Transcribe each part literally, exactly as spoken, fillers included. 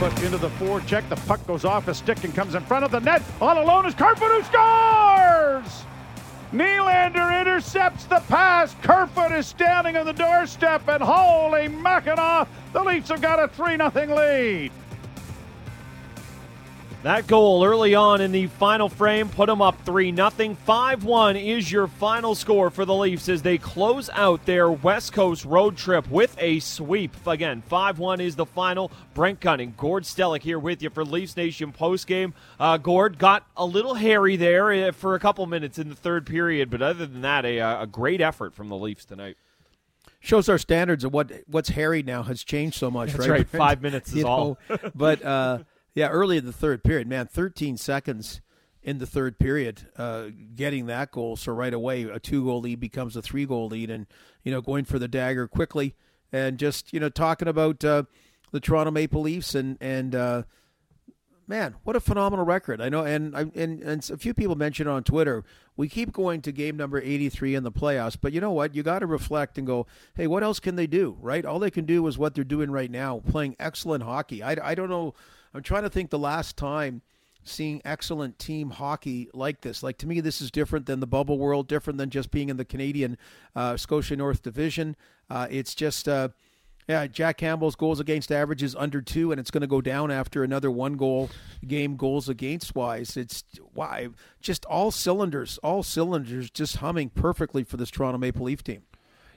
Kerfoot into the forecheck. The puck goes off his stick and comes in front of the net. All alone is Kerfoot, who scores! Nylander intercepts the pass. Kerfoot is standing on the doorstep, and holy Mackinac, the Leafs have got a three nothing lead. That goal early on in the final frame put them up three nothing. five one is your final score for the Leafs as they close out their West Coast road trip with a sweep. Again, five one is the final. Brent Gunning, Gord Stellick here with you for Leafs Nation postgame. Uh, Gord got a little hairy there for a couple minutes in the third period, but other than that, a, a great effort from the Leafs tonight. Shows our standards of what what's hairy now has changed so much, That's right? right. Five minutes is all. Know, but... Uh, Yeah, early in the third period, man, thirteen seconds in the third period, uh, getting that goal. So right away, a two-goal lead becomes a three-goal lead, and, you know, going for the dagger quickly. And just, you know, talking about uh, the Toronto Maple Leafs and, and uh, man, what a phenomenal record. I know, and, and, and a few people mentioned on Twitter, we keep going to game number eighty-three in the playoffs, but you know what? You got to reflect and go, hey, what else can they do, right? All they can do is what they're doing right now, playing excellent hockey. I, I don't know. I'm trying to think the last time seeing excellent team hockey like this. Like, to me, this is different than the bubble world, different than just being in the Canadian uh, Scotia North Division. Uh, it's just, uh, yeah, Jack Campbell's goals against average is under two, and it's going to go down after another one-goal game goals against-wise. It's why wow, just all cylinders, all cylinders just humming perfectly for this Toronto Maple Leaf team.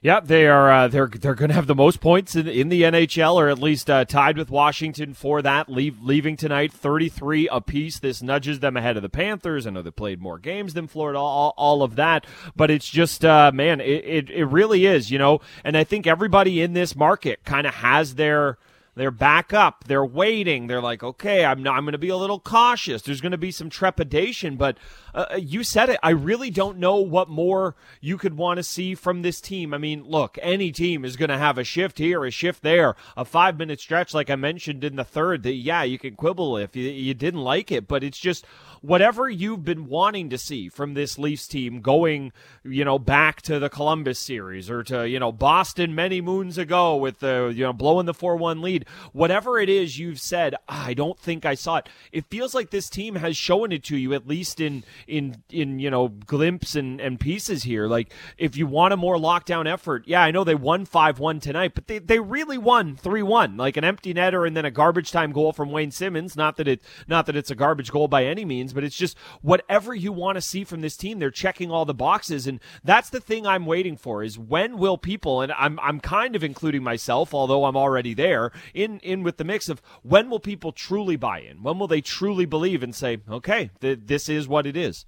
Yeah, they are. Uh, they're they're going to have the most points in, in the N H L, or at least uh, tied with Washington for that. Leave, leaving tonight, thirty-three apiece. This nudges them ahead of the Panthers. I know they played more games than Florida. All, all of that, but it's just uh, man, it, it it really is, you know. And I think everybody in this market kind of has their. They're back up. They're waiting. They're like, okay, I'm not, I'm going to be a little cautious. There's going to be some trepidation, but uh, you said it. I really don't know what more you could want to see from this team. I mean, look, any team is going to have a shift here, a shift there, a five-minute stretch, like I mentioned in the third. That yeah, you can quibble if you, you didn't like it, but it's just whatever you've been wanting to see from this Leafs team going, you know, back to the Columbus series or to, you know, Boston many moons ago with the, you know, blowing the four one lead. Whatever it is you've said, I don't think I saw it. It feels like this team has shown it to you, at least in in in you know glimpses and, and pieces here. Like, if you want a more lockdown effort, yeah, I know they won five one tonight, but they, they really won three one. Like an empty netter and then a garbage time goal from Wayne Simmonds. Not that it not that it's a garbage goal by any means, but it's just whatever you want to see from this team. They're checking all the boxes, and that's the thing I'm waiting for is when will people, and I'm I'm kind of including myself, although I'm already there. In, in with the mix of when will people truly buy in? When will they truly believe and say, okay, th- this is what it is?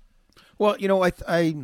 Well, you know, I, I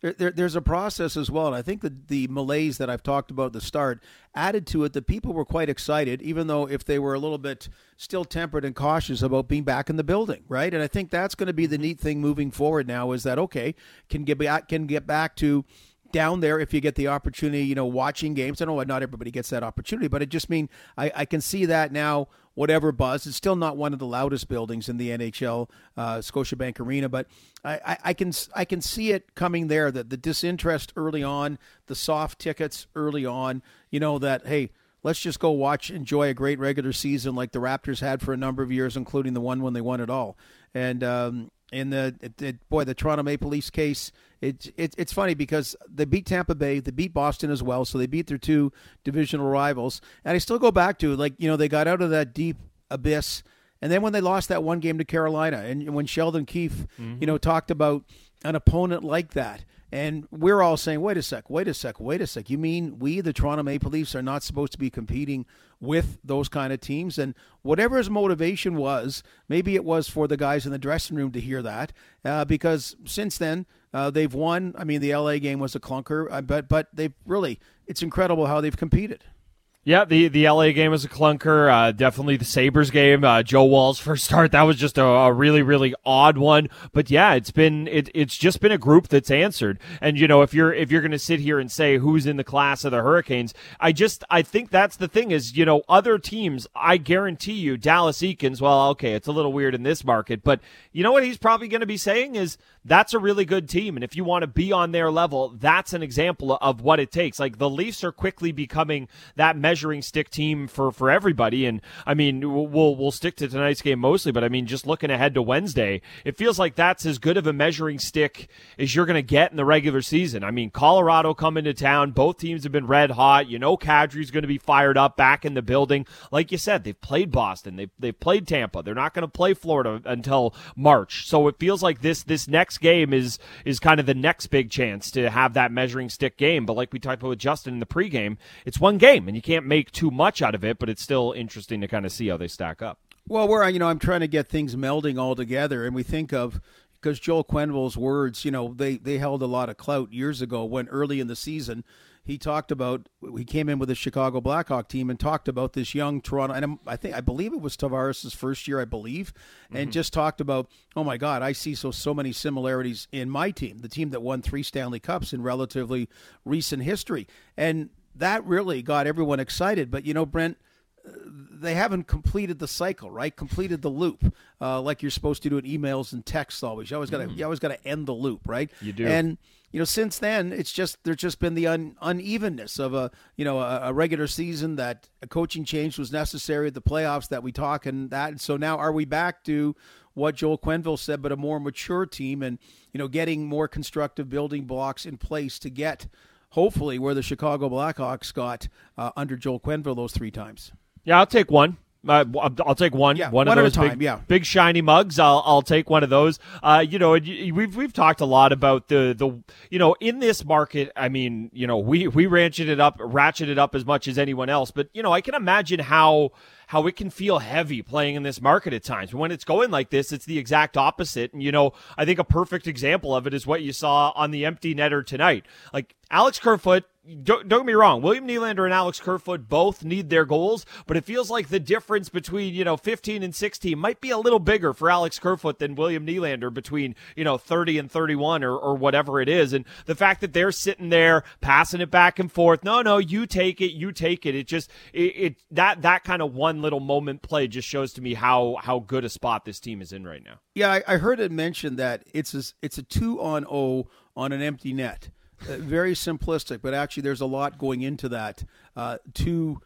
there, there's a process as well. And I think that the malaise that I've talked about at the start added to it, the people were quite excited, even though if they were a little bit still tempered and cautious about being back in the building, right? And I think that's going to be the neat thing moving forward now is that, okay, can get back, can get back to – down there if you get the opportunity, you know, watching games. I know not everybody gets that opportunity, but it just mean I, I can see that now, whatever buzz. It's still not one of the loudest buildings in the N H L, uh, Scotiabank Arena, but I, I, I can I can see it coming there, that the disinterest early on, the soft tickets early on, you know, that, hey, let's just go watch, enjoy a great regular season like the Raptors had for a number of years, including the one when they won it all. And, um, And the it, it, boy, the Toronto Maple Leafs case, it, it it's funny because they beat Tampa Bay, they beat Boston as well, so they beat their two divisional rivals. And I still go back to, like, you know, they got out of that deep abyss. And then when they lost that one game to Carolina, and when Sheldon Keefe, mm-hmm. you know, talked about an opponent like that, and we're all saying, wait a sec, wait a sec, wait a sec. You mean we, the Toronto Maple Leafs, are not supposed to be competing with those kind of teams? And whatever his motivation was, maybe it was for the guys in the dressing room to hear that, uh, because since then uh, they've won. I mean, the L A game was a clunker, but, but they've really, it's incredible how they've competed. Yeah, the, the L A game was a clunker. Uh, definitely the Sabres game. Uh, Joe Wall's first start, that was just a, a really, really odd one. But yeah, it's been it it's just been a group that's answered. And you know, if you're if you're going to sit here and say who's in the class of the Hurricanes, I just I think that's the thing is, you know, other teams, I guarantee you, Dallas Eakins. Well, okay, it's a little weird in this market, but you know what he's probably going to be saying is that's a really good team. And if you want to be on their level, that's an example of what it takes. Like, the Leafs are quickly becoming that measuring stick team for, for everybody. And I mean, we'll, we'll stick to tonight's game mostly, but I mean, just looking ahead to Wednesday, it feels like that's as good of a measuring stick as you're going to get in the regular season. I mean, Colorado coming to town, both teams have been red hot. You know, Kadri's going to be fired up back in the building. Like you said, they've played Boston. They've, they've played Tampa. They're not going to play Florida until March. So it feels like this, this next game is is kind of the next big chance to have that measuring stick game. But like we talked about with Justin in the pregame, it's one game and you can't make too much out of it, but it's still interesting to kind of see how they stack up. Well, we're, you know, I'm trying to get things melding all together, and we think of, because Joel Quenneville's words, you know, they, they held a lot of clout years ago when early in the season he talked about, he came in with the Chicago Blackhawk team and talked about this young Toronto, and I think, I believe it was Tavares' first year, I believe, and mm-hmm. just talked about, oh my God, I see so, so many similarities in my team, the team that won three Stanley Cups in relatively recent history. And that really got everyone excited. But, you know, Brent, they haven't completed the cycle, right? Completed the loop, uh, like you're supposed to do in emails and texts always. You always gotta, mm. you always gotta end the loop, right? You do. And you know, since then, it's just there's just been the un, unevenness of a you know a, a regular season that a coaching change was necessary, the playoffs that we talk and that. And so now, are we back to what Joel Quenneville said, but a more mature team and you know getting more constructive building blocks in place to get hopefully where the Chicago Blackhawks got uh, under Joel Quenneville those three times. Yeah, I'll take one. Uh, I'll take one. Yeah, one, one of those time, big, yeah. big shiny mugs. I'll I'll take one of those. Uh, you know, we've we've talked a lot about the the you know in this market. I mean, you know, we we ratcheted it up, ratcheted it up as much as anyone else. But you know, I can imagine how. how it can feel heavy playing in this market at times. When it's going like this, it's the exact opposite. And, you know, I think a perfect example of it is what you saw on the empty netter tonight. Like, Alex Kerfoot, don't, don't get me wrong, William Nylander and Alex Kerfoot both need their goals, but it feels like the difference between, you know, fifteen and sixteen might be a little bigger for Alex Kerfoot than William Nylander between, you know, thirty and thirty-one or, or whatever it is. And the fact that they're sitting there passing it back and forth, no, no, you take it, you take it. It just, it, it that, that kind of one little moment play just shows to me how how good a spot this team is in right now. Yeah, I, I heard it mentioned that it's a, it's a two on O on an empty net. Uh, very simplistic, but actually there's a lot going into that. Uh, two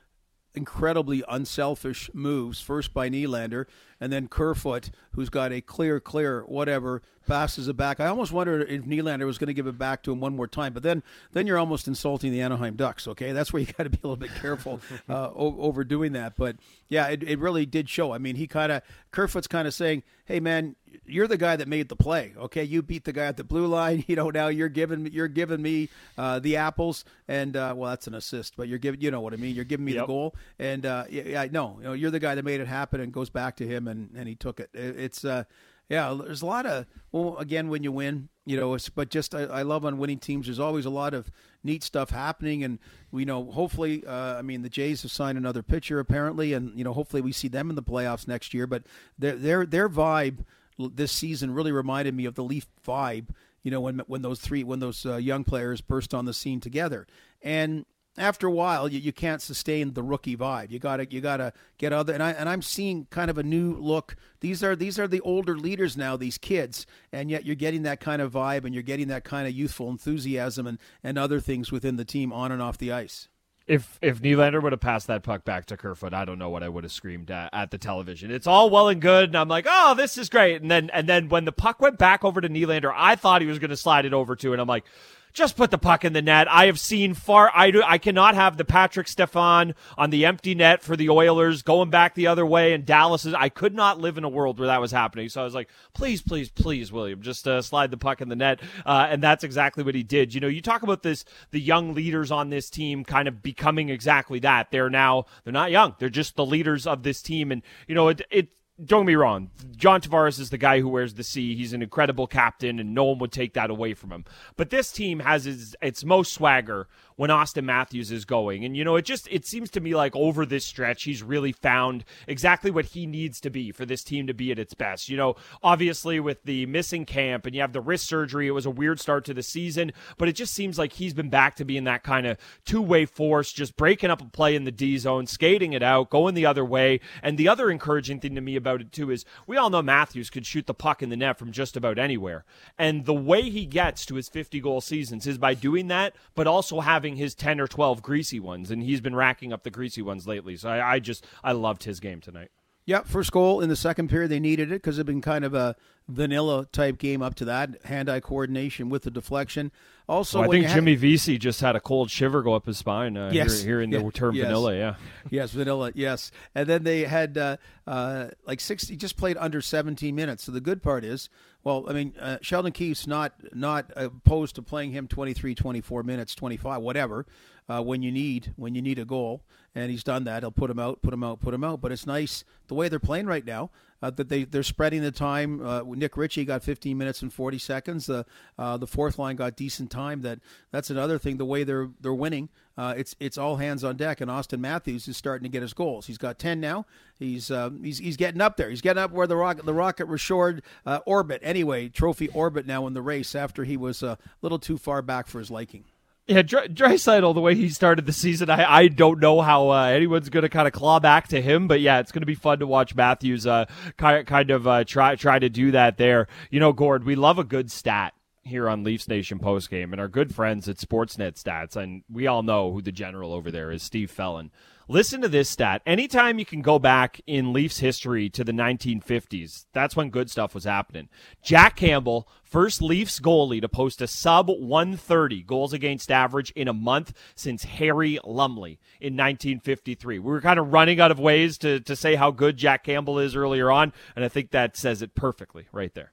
incredibly unselfish moves, first by Nylander, and then Kerfoot, who's got a clear, clear, whatever, passes it back. I almost wondered if Nylander was going to give it back to him one more time, but then then you're almost insulting the Anaheim Ducks, okay? That's where you got to be a little bit careful uh, overdoing that. But, yeah, it, it really did show. I mean, he kind of – Kerfoot's kind of saying, hey, man, you're the guy that made the play, okay? You beat the guy at the blue line. You know, now you're giving, you're giving me uh, the apples. And, uh, well, that's an assist, but you're giving – you know what I mean. You're giving me yep. the goal. And, uh, yeah, no, you know, you're the guy that made it happen, and goes back to him, and, and he took it. it it's uh, – Yeah, there's a lot of, well, again, when you win, you know, it's, but just I, I love on winning teams, there's always a lot of neat stuff happening. And, you know, hopefully, uh, I mean, the Jays have signed another pitcher apparently, and, you know, hopefully we see them in the playoffs next year. But their their their vibe this season really reminded me of the Leaf vibe, you know, when when those three, when those uh, young players burst on the scene together. And after a while, you, you can't sustain the rookie vibe. You gotta you gotta get other, and I and I'm seeing kind of a new look. These are these are the older leaders now, these kids, and yet you're getting that kind of vibe, and you're getting that kind of youthful enthusiasm and, and other things within the team on and off the ice. If if Nylander would have passed that puck back to Kerfoot, I don't know what I would have screamed at, at the television. It's all well and good, and I'm like, oh, this is great. And then and then when the puck went back over to Nylander, I thought he was going to slide it over to, and I'm like, just put the puck in the net. I have seen far. I do. I cannot have the Patrick Stefan on the empty net for the Oilers going back the other way. And Dallas is, I could not live in a world where that was happening. So I was like, please, please, please, William, just uh, slide the puck in the net. Uh, and that's exactly what he did. You know, you talk about this, the young leaders on this team kind of becoming exactly that. They're now, they're not young. They're just the leaders of this team. And, you know, it, it, don't get me wrong, John Tavares is the guy who wears the C. He's an incredible captain, and no one would take that away from him. But this team has its, its most swagger when Auston Matthews is going. And, you know, it just, it seems to me like over this stretch, he's really found exactly what he needs to be for this team to be at its best. You know, obviously with the missing camp and you have the wrist surgery, it was a weird start to the season, but it just seems like he's been back to being that kind of two-way force, just breaking up a play in the D zone, skating it out, going the other way. And the other encouraging thing to me about it too is we all know Matthews could shoot the puck in the net from just about anywhere. And the way he gets to his fifty goal seasons is by doing that, but also having his ten or twelve greasy ones. And he's been racking up the greasy ones lately. So I, I just, I loved his game tonight. Yeah, first goal in the second period, they needed it because it had been kind of a vanilla-type game up to that, hand-eye coordination with the deflection. Also, well, I think Jimmy had... Vesey just had a cold shiver go up his spine uh, yes. hearing here yeah. the term yes. vanilla, yeah. Yes, vanilla, yes. And then they had uh, uh, like sixty, just played under seventeen minutes. So the good part is, well, I mean, uh, Sheldon Keefe's not, not opposed to playing him twenty-three, twenty-four minutes, twenty-five, whatever, uh, when you need when you need a goal. And he's done that. He'll put him out, put him out, put him out. But it's nice the way they're playing right now. Uh, that they they're spreading the time. Uh, Nick Ritchie got fifteen minutes and forty seconds. The uh, uh, the fourth line got decent time. That that's another thing. The way they're they're winning, uh, it's it's all hands on deck. And Auston Matthews is starting to get his goals. He's got ten now. He's uh, he's he's getting up there. He's getting up where the rocket the rocket restored uh, orbit. Anyway, trophy orbit now in the race after he was a little too far back for his liking. Yeah, Draisaitl, the way he started the season, I, I don't know how uh, anyone's going to kind of claw back to him, but yeah, it's going to be fun to watch Matthews uh, kind, kind of uh, try try to do that there. You know, Gord, we love a good stat here on Leafs Nation Postgame, and our good friends at Sportsnet Stats, and we all know who the general over there is, Steve Fellin. Listen to this stat. Anytime you can go back in Leafs history to the nineteen fifties, that's when good stuff was happening. Jack Campbell, first Leafs goalie to post a sub one thirty goals against average in a month since Harry Lumley in nineteen fifty-three. We were kind of running out of ways to, to say how good Jack Campbell is earlier on, and I think that says it perfectly right there.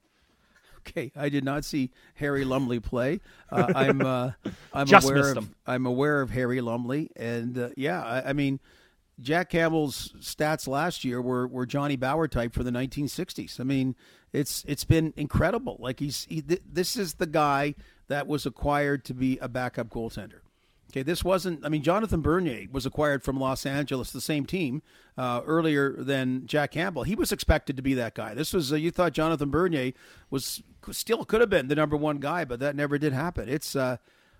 Okay, I did not see Harry Lumley play. Uh, I'm uh, I'm Just aware of him. I'm aware of Harry Lumley, and uh, yeah, I, I mean, Jack Campbell's stats last year were, were Johnny Bower type for the nineteen sixties. I mean, it's it's been incredible. Like he's he, th- this is the guy that was acquired to be a backup goaltender. Okay, this wasn't. I mean, Jonathan Bernier was acquired from Los Angeles, the same team, uh, earlier than Jack Campbell. He was expected to be that guy. This was uh, you thought Jonathan Bernier was still could have been the number one guy, but that never did happen. It's uh,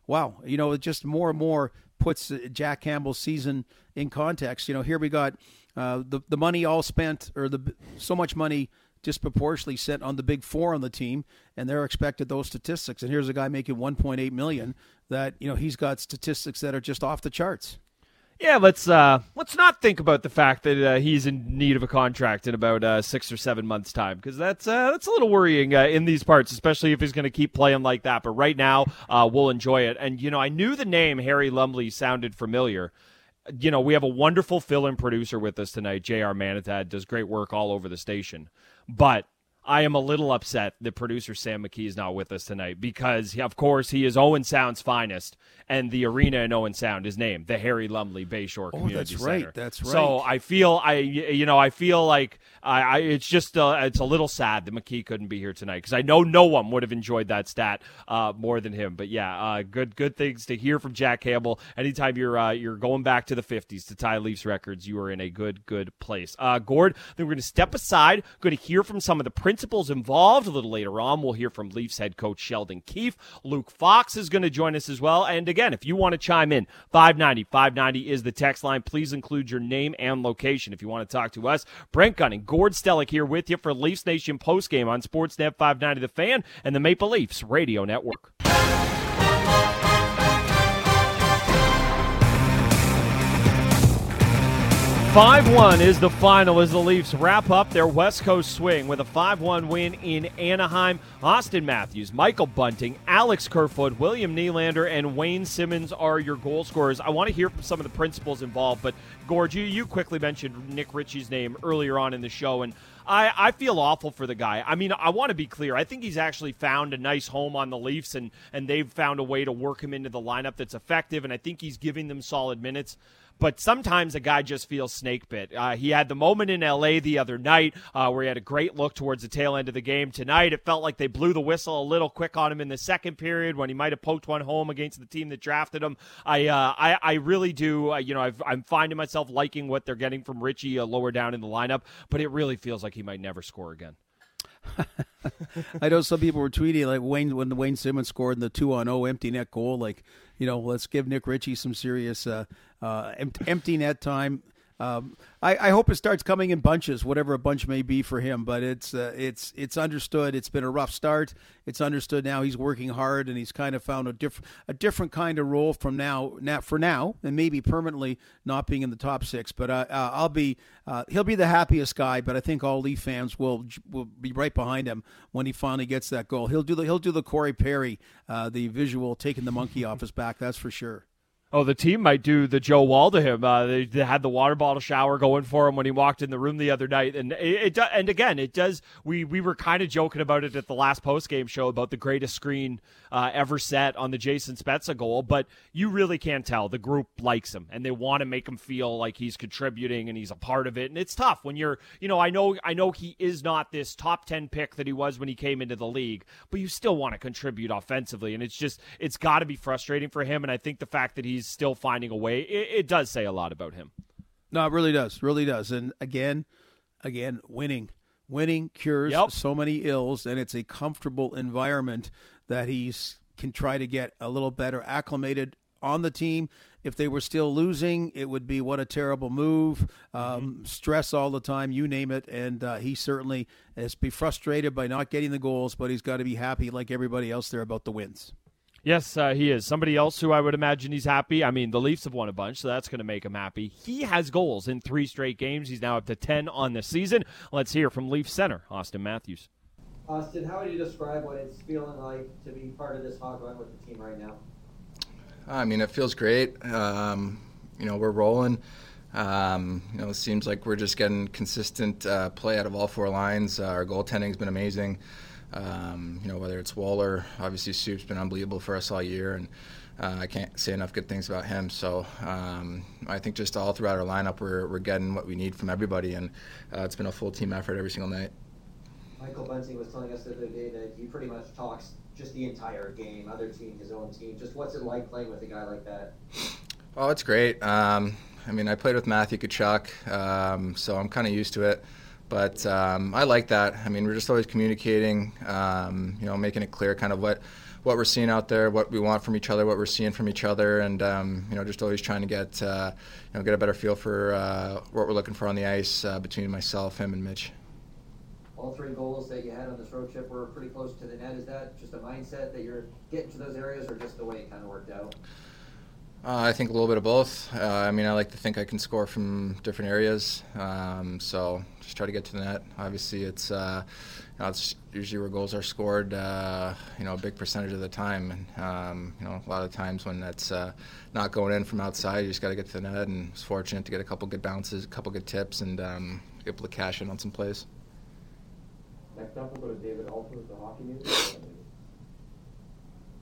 wow, you know, it just more and more puts Jack Campbell's season in context. You know, here we got uh, the the money all spent, or the so much money disproportionately sent on the big four on the team, and they're expected those statistics. And here's a guy making one point eight million dollars that, you know, he's got statistics that are just off the charts. Yeah, let's uh, let's not think about the fact that uh, he's in need of a contract in about uh, six or seven months' time, because that's uh, that's a little worrying uh, in these parts, especially if he's going to keep playing like that. But right now, uh, we'll enjoy it. And, you know, I knew the name Harry Lumley sounded familiar. You know, we have a wonderful fill-in producer with us tonight, J R Manatad, does great work all over the station. But I am a little upset that producer Sam McKee is not with us tonight because, of course, he is Owen Sound's finest, and the arena in Owen Sound is named the Harry Lumley Bayshore oh, Community Center. Oh, that's right. Center. That's right. So I feel I, you know, I feel like I, I it's just uh, it's a little sad that McKee couldn't be here tonight because I know no one would have enjoyed that stat uh, more than him. But yeah, uh, good good things to hear from Jack Campbell. Anytime you're uh, you're going back to the fifties to tie Leafs records, you are in a good good place. Uh, Gord, then we're going to step aside. Going to hear from some of the print principals involved a little later on. We'll hear from Leafs head coach Sheldon Keefe. Luke Fox is going to join us as well. And again, if you want to chime in, five ninety, five ninety is the text line. Please include your name and location if you want to talk to us. Brent Gunning, Gord Stellick here with you for Leafs Nation Postgame on Sportsnet five ninety The Fan and the Maple Leafs Radio Network. five one is the final as the Leafs wrap up their West Coast swing with a five one win in Anaheim. Auston Matthews, Michael Bunting, Alex Kerfoot, William Nylander, and Wayne Simmonds are your goal scorers. I want to hear from some of the principals involved, but Gord, you, you quickly mentioned Nick Ritchie's name earlier on in the show, and I, I feel awful for the guy. I mean, I want to be clear. I think he's actually found a nice home on the Leafs, and, and they've found a way to work him into the lineup that's effective, and I think he's giving them solid minutes. but sometimes a guy just feels snake bit. Uh, he had the moment in L A the other night uh, where he had a great look towards the tail end of the game. Tonight, it felt like they blew the whistle a little quick on him in the second period when he might have poked one home against the team that drafted him. I uh, I, I really do, uh, you know, I've, I'm finding myself liking what they're getting from Ritchie uh, lower down in the lineup, but it really feels like he might never score again. I know some people were tweeting like Wayne when the Wayne Simmonds scored in the two on oh empty net goal, like, you know, let's give Nick Ritchie some serious uh, uh, empty net time. Um, I, I hope it starts coming in bunches, whatever a bunch may be for him. But it's uh, it's it's understood. It's been a rough start. It's understood now. He's working hard, and he's kind of found a different a different kind of role from now, now for now, and maybe permanently not being in the top six. But uh, uh, I'll be uh, he'll be the happiest guy. But I think all Leaf fans will will be right behind him when he finally gets that goal. He'll do the he'll do the Corey Perry, uh, the visual taking the monkey off his back. That's for sure. Oh, the team might do the Joe Wall to him. Uh, they, they had the water bottle shower going for him when he walked in the room the other night. And it, it and again, it does. We, we were kind of joking about it at the last post-game show about the greatest screen uh, ever set on the Jason Spezza goal. But you really can tell the group likes him and they want to make him feel like he's contributing and he's a part of it. And it's tough when you're, you know, I know I know he is not this top ten pick that he was when he came into the league, but you still want to contribute offensively. And it's just, it's got to be frustrating for him. And I think the fact that he's still finding a way, it, it does say a lot about him. No, it really does. Really does. And again, again, winning. Winning cures yep. so many ills, and it's a comfortable environment that he's can try to get a little better acclimated on the team. If they were still losing, it would be what a terrible move, um, mm-hmm. stress all the time, you name it. And uh, he certainly has been frustrated by not getting the goals, but he's got to be happy like everybody else there about the wins. Yes, uh, he is. Somebody else who I would imagine he's happy. I mean, the Leafs have won a bunch, so that's going to make him happy. He has goals in three straight games. He's now up to ten on the season. Let's hear from Leafs center, Auston Matthews. Auston, how would you describe what it's feeling like to be part of this hot run with the team right now? I mean, it feels great. Um, you know, we're rolling. Um, you know, it seems like we're just getting consistent uh, play out of all four lines. Uh, our goaltending's been amazing. Um, you know, whether it's Waller, obviously Soup's been unbelievable for us all year, and uh, I can't say enough good things about him. So um, I think just all throughout our lineup, we're we're getting what we need from everybody, and uh, it's been a full team effort every single night. Michael Bunting was telling us the other day that he pretty much talks just the entire game, other team, his own team. Just what's it like playing with a guy like that? Oh, it's great. Um, I mean, I played with Matthew Tkachuk, um, so I'm kind of used to it. But um, I like that. I mean, we're just always communicating, um, you know, making it clear kind of what, what we're seeing out there, what we want from each other, what we're seeing from each other, and, um, you know, just always trying to get, uh, you know, get a better feel for uh, what we're looking for on the ice uh, between myself, him, and Mitch. All three goals that you had on this road trip were pretty close to the net. Is that just a mindset that you're getting to those areas or just the way it kind of worked out? Uh, I think a little bit of both. Uh, I mean, I like to think I can score from different areas, um, so just try to get to the net. Obviously, it's, uh, you know, it's usually where goals are scored, uh, you know, a big percentage of the time. And um, you know, a lot of times when that's uh, not going in from outside, you just got to get to the net. And I was fortunate to get a couple good bounces, a couple good tips, and um, able to cash in on some plays. Next up, we'll go to David Alton with the hockey news.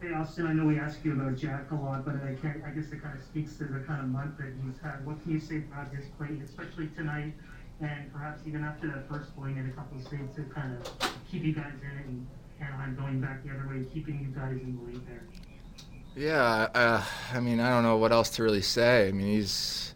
Hey, Auston, I know we ask you about Jack a lot, but I, can't, I guess it kind of speaks to the kind of month that he's had. What can you say about his play, especially tonight, and perhaps even after that first point and a couple of saves to kind of keep you guys in and Anaheim going back the other way, keeping you guys in the lead there? Yeah, uh, I mean, I don't know what else to really say. I mean, he's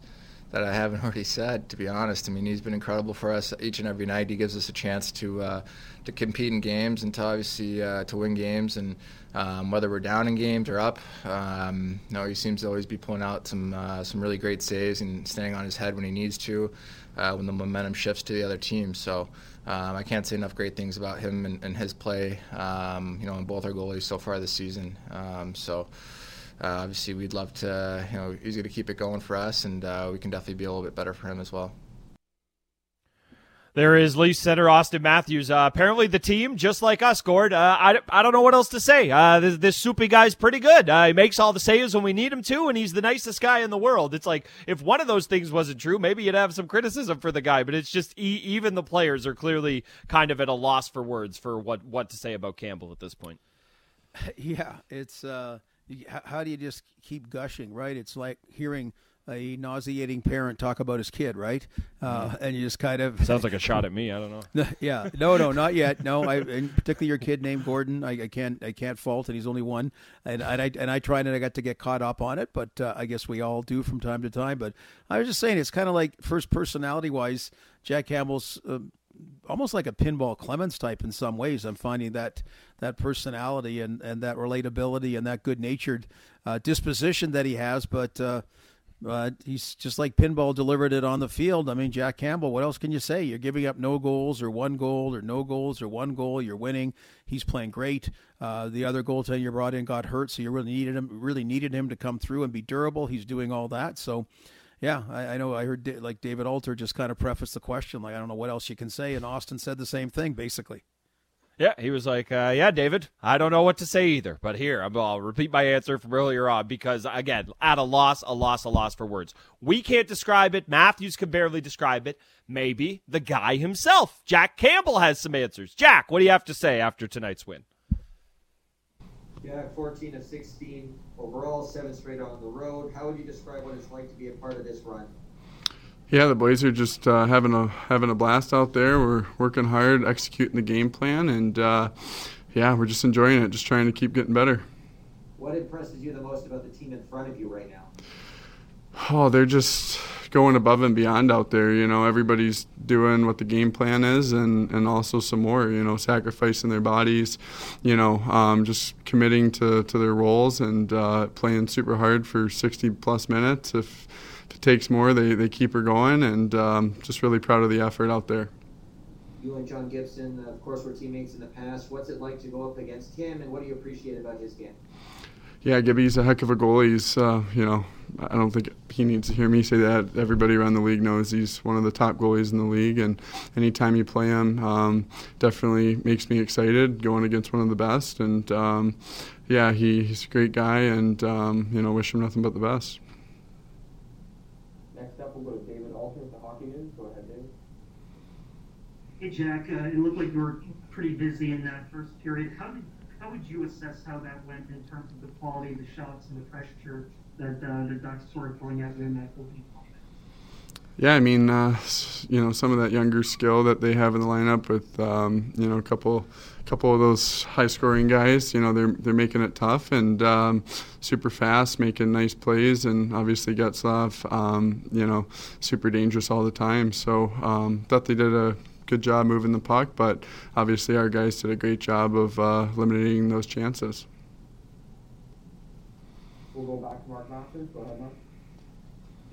that I haven't already said, to be honest. I mean, he's been incredible for us each and every night. He gives us a chance to uh, to compete in games and to obviously uh, to win games and. Um, whether we're down in games or up, um, no, he seems to always be pulling out some uh, some really great saves and staying on his head when he needs to, uh, when the momentum shifts to the other team. So um, I can't say enough great things about him and, and his play, um, you know, in both our goalies so far this season. Um, so uh, obviously we'd love to, you know, he's going to keep it going for us, and uh, we can definitely be a little bit better for him as well. There is Leafs center Auston Matthews. Uh, apparently the team, just like us, Gord, uh, I, I don't know what else to say. Uh, this, this soupy guy's pretty good. Uh, he makes all the saves when we need him to, and he's the nicest guy in the world. It's like if one of those things wasn't true, maybe you'd have some criticism for the guy, but it's just e- even the players are clearly kind of at a loss for words for what, what to say about Campbell at this point. Yeah, it's uh, how do you just keep gushing, right? It's like hearing a nauseating parent talk about his kid, right? Uh, and you just kind of... Sounds like a shot at me. I don't know. Yeah. No, no, not yet. No, I, and particularly your kid named Gordon. I, I can't I can't fault it. He's only one. And, and, I, and I tried and I got to get caught up on it, but uh, I guess we all do from time to time. But I was just saying, it's kind of like, first personality-wise, Jack Campbell's... Uh, almost like a Pinball Clemens type in some ways. I'm finding that that personality and, and that relatability and that good-natured uh, disposition that he has, but uh, uh, he's just like Pinball delivered it on the field. I mean, Jack Campbell, what else can you say? You're giving up no goals or one goal or no goals or one goal. You're winning. He's playing great. Uh, the other goaltender you brought in got hurt, so you really needed him, really needed him to come through and be durable. He's doing all that, so... Yeah, I, I know. I heard da- like David Alter just kind of preface the question, like, I don't know what else you can say. And Auston said the same thing, basically. Yeah, he was like, uh, yeah, David, I don't know what to say either. But here, I'll repeat my answer from earlier on because, again, at a loss, a loss, a loss for words. We can't describe it. Matthews can barely describe it. Maybe the guy himself, Jack Campbell, has some answers. Jack, what do you have to say after tonight's win? Yeah, fourteen of sixteen overall, seven straight on the road. How would you describe what it's like to be a part of this run? Yeah, the boys are just uh, having a having a blast out there. We're working hard, executing the game plan, and uh, yeah, we're just enjoying it. Just trying to keep getting better. What impresses you the most about the team in front of you right now? Oh, they're just going above and beyond out there. You know, everybody's doing what the game plan is, and, and also some more, you know, sacrificing their bodies, you know, um, just committing to, to their roles and uh, playing super hard for sixty plus minutes. If, if it takes more, they, they keep her going, and um, just really proud of the effort out there. You and John Gibson, of course, were teammates in the past. What's it like to go up against him, and what do you appreciate about his game? Yeah, Gibby's a heck of a goalie. He's, uh, you know, I don't think he needs to hear me say that. Everybody around the league knows he's one of the top goalies in the league, and anytime you play him, um, definitely makes me excited going against one of the best. And, um, yeah, he, he's a great guy, and, um, you know, wish him nothing but the best. Next up, we'll go to David Alton with the Hockey News. Go ahead, David. Hey, Jack, uh, it looked like you were pretty busy in that first period. How did How would you assess how that went in terms of the quality of the shots and the pressure that uh, the Ducks were throwing at them in that opening? Yeah, I mean, uh, you know, some of that younger skill that they have in the lineup with, um, you know, a couple, couple of those high-scoring guys. You know, they're they're making it tough and um, super fast, making nice plays, and obviously Getzlaf, um, you know, super dangerous all the time. So um, thought they did a good job moving the puck, but obviously our guys did a great job of uh, eliminating those chances. We'll go back to Mark Matthews. Go ahead, Mark.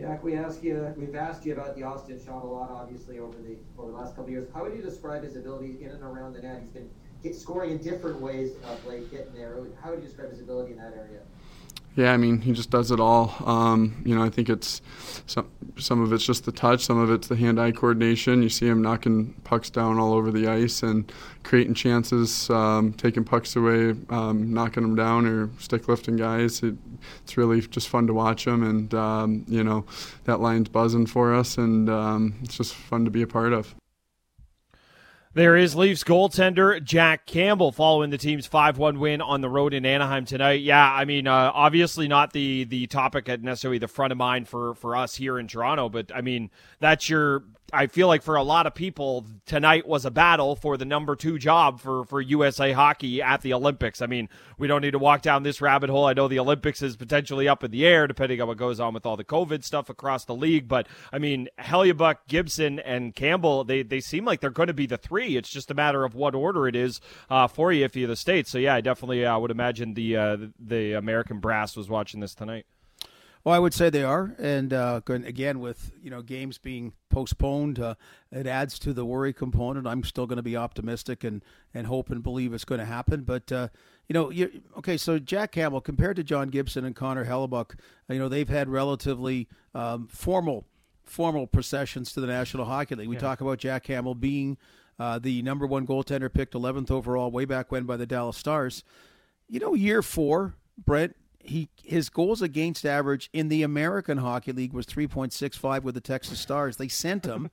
Jack, we ask you, we've asked you about the Auston shot a lot, obviously, over the over the last couple of years. How would you describe his ability in and around the net? He's been get, scoring in different ways of late, getting there. How would you describe his ability in that area? Yeah, I mean, he just does it all. Um, you know, I think it's some some of it's just the touch, some of it's the hand-eye coordination. You see him knocking pucks down all over the ice and creating chances, um, taking pucks away, um, knocking them down or stick-lifting guys. It, it's really just fun to watch him, and, um, you know, that line's buzzing for us, and um, it's just fun to be a part of. There is Leafs goaltender Jack Campbell following the team's five one win on the road in Anaheim tonight. Yeah, I mean, uh, obviously not the the topic at necessarily the front of mind for, for us here in Toronto, but, I mean, that's your – I feel like for a lot of people, tonight was a battle for the number two job for, for U S A Hockey at the Olympics. I mean, we don't need to walk down this rabbit hole. I know the Olympics is potentially up in the air depending on what goes on with all the COVID stuff across the league, but, I mean, Hellebuyck, Gibson, and Campbell, they, they seem like they're going to be the three. It's just a matter of what order it is uh, for you if you're the States. So, yeah, I definitely uh, would imagine the, uh, the the American brass was watching this tonight. Well, I would say they are. And, uh, again, with, you know, games being postponed, uh, it adds to the worry component. I'm still going to be optimistic and, and hope and believe it's going to happen. But, uh, you know, you're, okay, so Jack Campbell, compared to John Gibson and Connor Hellebuyck, you know, they've had relatively um, formal, formal processions to the National Hockey League. We yeah. talk about Jack Campbell being – Uh, the number one goaltender picked eleventh overall way back when by the Dallas Stars. You know, year four, Brent, he his goals against average in the American Hockey League was three point six five with the Texas Stars. They sent him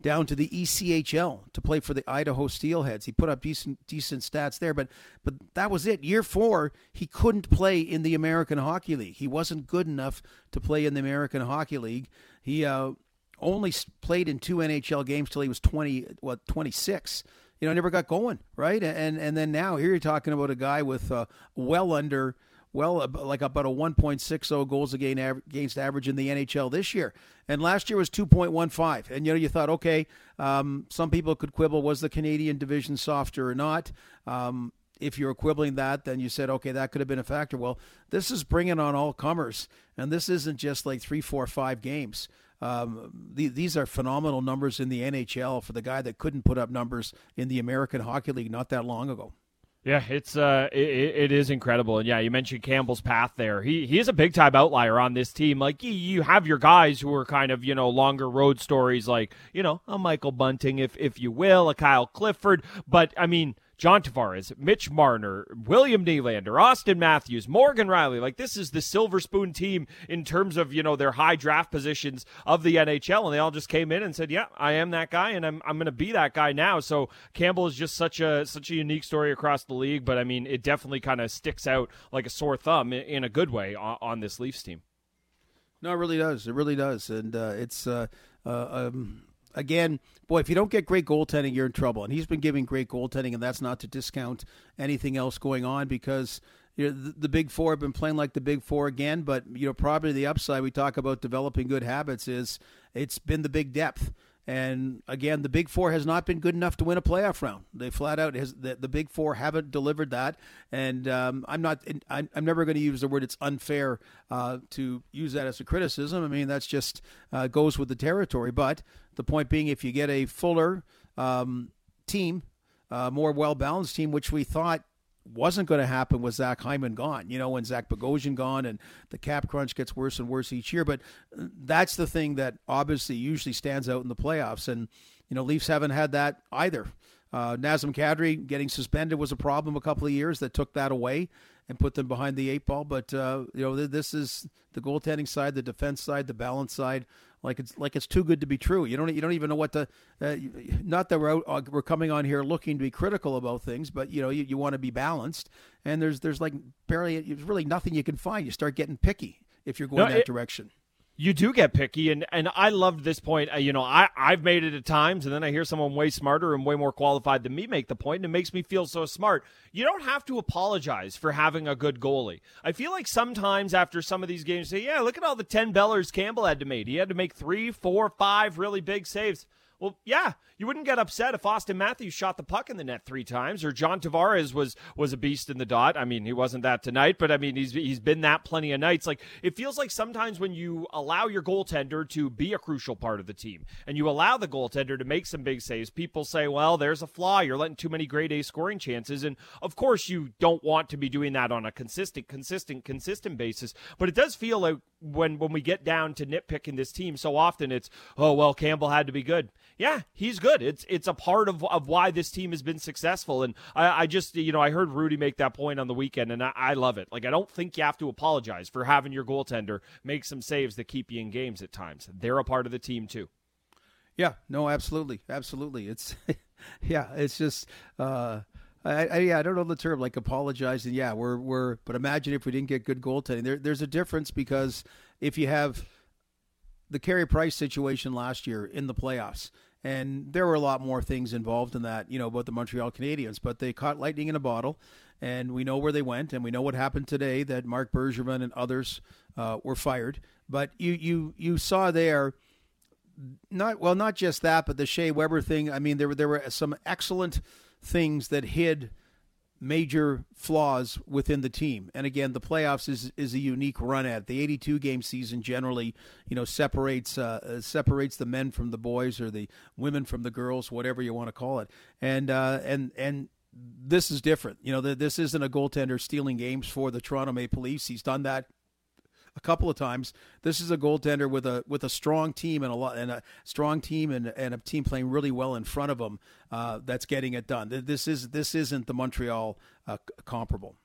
down to the E C H L to play for the Idaho Steelheads. He put up decent decent stats there, but but that was it. Year four, he couldn't play in the American Hockey League. He wasn't good enough to play in the American Hockey League. He uh, only played in two N H L games till he was twenty, what, twenty-six. You know, never got going, right? And and then now here you're talking about a guy with uh, well under. Well, like about a one point six oh goals against average in the N H L this year. And last year was two point one five. And, you know, you thought, okay, um, some people could quibble, was the Canadian division softer or not? Um, if you're quibbling that, then you said, okay, that could have been a factor. Well, this is bringing on all comers. And this isn't just like three, four, five games. Um, the, these are phenomenal numbers in the N H L for the guy that couldn't put up numbers in the American Hockey League not that long ago. Yeah, it's uh, it, it is incredible. And yeah, you mentioned Campbell's path there. He he is a big-time outlier on this team. Like, you have your guys who are kind of, you know, longer road stories, like, you know, a Michael Bunting, if if you will, a Kyle Clifford. But, I mean, John Tavares, Mitch Marner, William Nylander, Auston Matthews, Morgan Riley. Like, this is the Silver Spoon team in terms of, you know, their high draft positions of the N H L. And they all just came in and said, yeah, I am that guy, and I'm I'm going to be that guy now. So Campbell is just such a such a unique story across the league. But, I mean, it definitely kind of sticks out like a sore thumb in, in a good way on, on this Leafs team. No, it really does. It really does. And uh, it's uh, uh, um again, boy, if you don't get great goaltending, you're in trouble. And he's been giving great goaltending, and that's not to discount anything else going on, because you know, the, the Big Four have been playing like the Big Four again. But you know, probably the upside we talk about developing good habits is it's been the big depth. And again, the Big Four has not been good enough to win a playoff round. They flat out has the, the Big Four haven't delivered that. And um, I'm not, I'm, I'm never going to use the word it's unfair uh, to use that as a criticism. I mean, that's just uh, goes with the territory. But the point being, if you get a fuller um, team, uh, more well-balanced team, which we thought wasn't going to happen with Zach Hyman gone, you know, when Zach Bogosian gone, and the cap crunch gets worse and worse each year. But that's the thing that obviously usually stands out in the playoffs. And, you know, Leafs haven't had that either. Uh, Nazem Kadri getting suspended was a problem a couple of years that took that away and put them behind the eight ball. But, uh, you know, th- this is the goaltending side, the defense side, the balance side. Like it's like it's too good to be true. You don't you don't even know what to. Uh, not that we're out, we're coming on here looking to be critical about things, but you know you, you want to be balanced. And there's there's like barely there's really nothing you can find. You start getting picky if you're going no, that it- direction. You do get picky, and, and I loved this point. Uh, you know, I, I've made it at times, and then I hear someone way smarter and way more qualified than me make the point, and it makes me feel so smart. You don't have to apologize for having a good goalie. I feel like sometimes after some of these games, you say, yeah, look at all the ten bellers Campbell had to make. He had to make three, four, five really big saves. Well, yeah, you wouldn't get upset if Auston Matthews shot the puck in the net three times, or John Tavares was was a beast in the dot. I mean, he wasn't that tonight, but I mean, he's he's been that plenty of nights. Like, it feels like sometimes when you allow your goaltender to be a crucial part of the team and you allow the goaltender to make some big saves, people say, well, there's a flaw. You're letting too many grade A scoring chances. And of course, you don't want to be doing that on a consistent, consistent, consistent basis. But it does feel like when, when we get down to nitpicking this team so often, it's, oh, well, Campbell had to be good. Yeah, he's good. It's it's a part of, of why this team has been successful. And I, I just, you know, I heard Rudy make that point on the weekend, and I, I love it. Like, I don't think you have to apologize for having your goaltender make some saves that keep you in games at times. They're a part of the team too. Yeah, no, absolutely. Absolutely. It's, yeah, it's just, uh, I, I, yeah, I don't know the term, like apologizing. Yeah, we're, we're, but imagine if we didn't get good goaltending. There, there's a difference, because if you have the Carey Price situation last year in the playoffs, and there were a lot more things involved in that, you know, about the Montreal Canadiens, but they caught lightning in a bottle, and we know where they went, and we know what happened today, that Mark Bergerman and others uh, were fired. But you you you saw there, not well, not just that, but the Shea Weber thing. I mean, there were there were some excellent things that hid major flaws within the team. And again, the playoffs is is a unique run at. The eighty-two game season generally, you know, separates uh, separates the men from the boys, or the women from the girls, whatever you want to call it. And uh, and and this is different. You know, the, this isn't a goaltender stealing games for the Toronto Maple Leafs. He's done that a couple of times. This is a goaltender with a with a strong team and a lot and a strong team and, and a team playing really well in front of them. Uh, that's getting it done. This is this isn't the Montreal uh, comparable.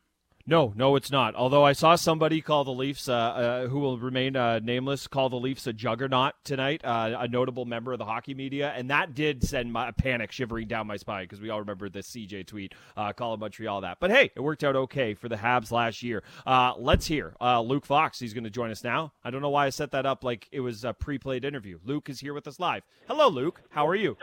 No, no, it's not. Although I saw somebody call the Leafs, uh, uh, who will remain uh, nameless, call the Leafs a juggernaut tonight, uh, a notable member of the hockey media. And that did send my, a panic shivering down my spine, because we all remember the C J tweet, uh, calling Montreal that. But hey, it worked out okay for the Habs last year. Uh, let's hear uh, Luke Fox. He's going to join us now. I don't know why I set that up like it was a pre-played interview. Luke is here with us live. Hello, Luke. How are you?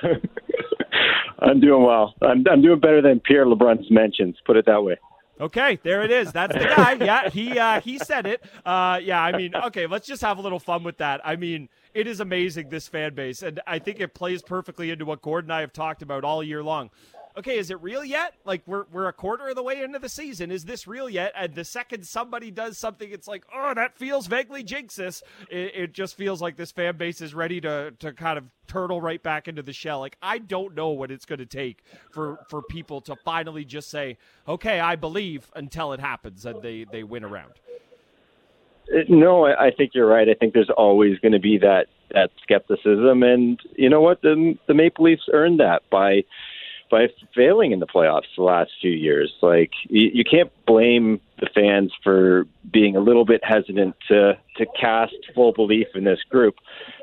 I'm doing well. I'm, I'm doing better than Pierre LeBrun's mentions, put it that way. Okay, there it is. That's the guy. Yeah, he uh, he said it. Uh, yeah, I mean, okay, let's just have a little fun with that. I mean, it is amazing, this fan base, and I think it plays perfectly into what Gord and I have talked about all year long. Okay, is it real yet? Like, we're we're a quarter of the way into the season. Is this real yet? And the second somebody does something, it's like, oh, that feels vaguely jinxous. It, it just feels like this fan base is ready to to kind of turtle right back into the shell. Like, I don't know what it's going to take for, for people to finally just say, okay, I believe, until it happens and they, they win a round. No, I think you're right. I think there's always going to be that, that skepticism. And you know what? The, the Maple Leafs earned that by – by failing in the playoffs the last few years. Like, you, you can't blame the fans for being a little bit hesitant to, to cast full belief in this group.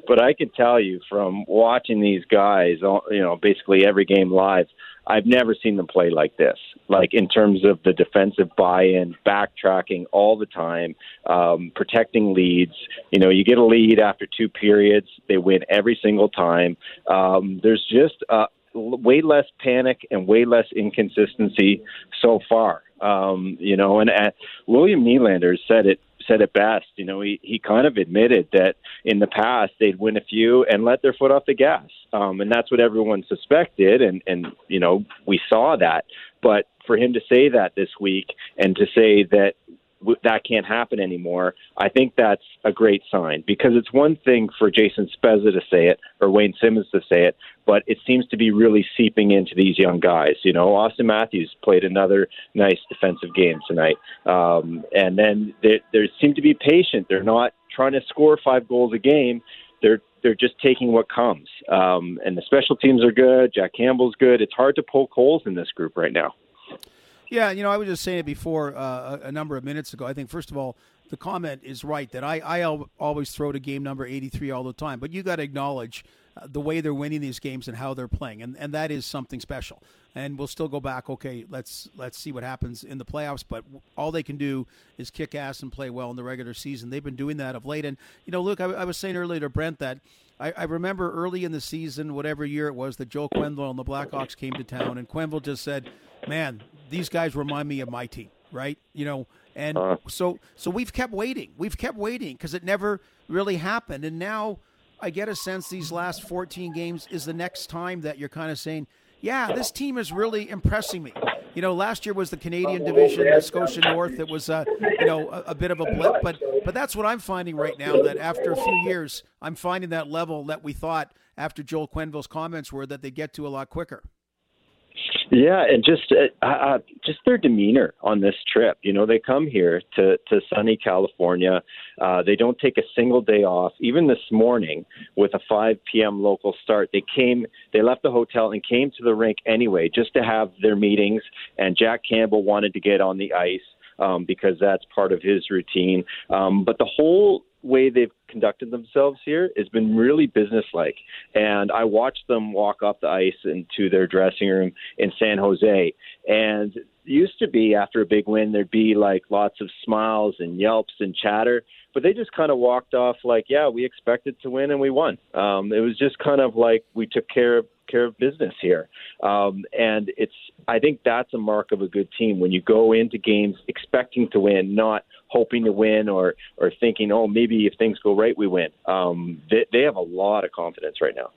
But I can tell you from watching these guys, you know, basically every game live, I've never seen them play like this, like in terms of the defensive buy-in, backtracking all the time, um, protecting leads. You know, you get a lead after two periods, they win every single time. Um, there's just a, way less panic and way less inconsistency so far. Um, you know, and at, William Nylander said it, said it best. You know, he, he kind of admitted that in the past they'd win a few and let their foot off the gas. Um, and that's what everyone suspected. And, and, you know, we saw that, but for him to say that this week and to say that that can't happen anymore, I think that's a great sign, because it's one thing for Jason Spezza to say it or Wayne Simmonds to say it, but it seems to be really seeping into these young guys. You know, Auston Matthews played another nice defensive game tonight. Um, and then they, they seem to be patient. They're not trying to score five goals a game. They're they're just taking what comes. Um, and the special teams are good. Jack Campbell's good. It's hard to poke holes in this group right now. Yeah, you know, I was just saying it before uh, a number of minutes ago. I think, first of all, the comment is right that I, I al- always throw to game number eighty-three all the time. But you got to acknowledge uh, the way they're winning these games and how they're playing. And, and that is something special. And we'll still go back, okay, let's let's see what happens in the playoffs. But all they can do is kick ass and play well in the regular season. They've been doing that of late. And, you know, look, I, I was saying earlier to Brent that I, I remember early in the season, whatever year it was, that Joel Quenneville and the Blackhawks came to town. And Quenneville just said, man, these guys remind me of my team, right? You know, and uh, so so we've kept waiting. We've kept waiting because it never really happened. And now I get a sense these last fourteen games is the next time that you're kind of saying, yeah, this team is really impressing me. You know, last year was the Canadian division, the Scotia North. It was, a, you know, a, a bit of a blip. But, but that's what I'm finding right now, that after a few years, I'm finding that level that we thought after Joel Quenneville's comments were that they get to a lot quicker. Yeah, and just uh, uh, just their demeanor on this trip. You know, they come here to, to sunny California. Uh, they don't take a single day off. Even this morning, with a five p.m. local start, they came. They left the hotel and came to the rink anyway, just to have their meetings. And Jack Campbell wanted to get on the ice um, because that's part of his routine. Um, but the whole way they've conducted themselves here has been really businesslike. And I watched them walk off the ice into their dressing room in San Jose. And it used to be after a big win, there'd be like lots of smiles and yelps and chatter, but they just kind of walked off like, yeah, we expected to win and we won. Um, it was just kind of like we took care of care of business here. Um, and it's, I think that's a mark of a good team when you go into games expecting to win, not hoping to win or, or thinking, oh, maybe if things go right, we win. Um, they, they have a lot of confidence right now.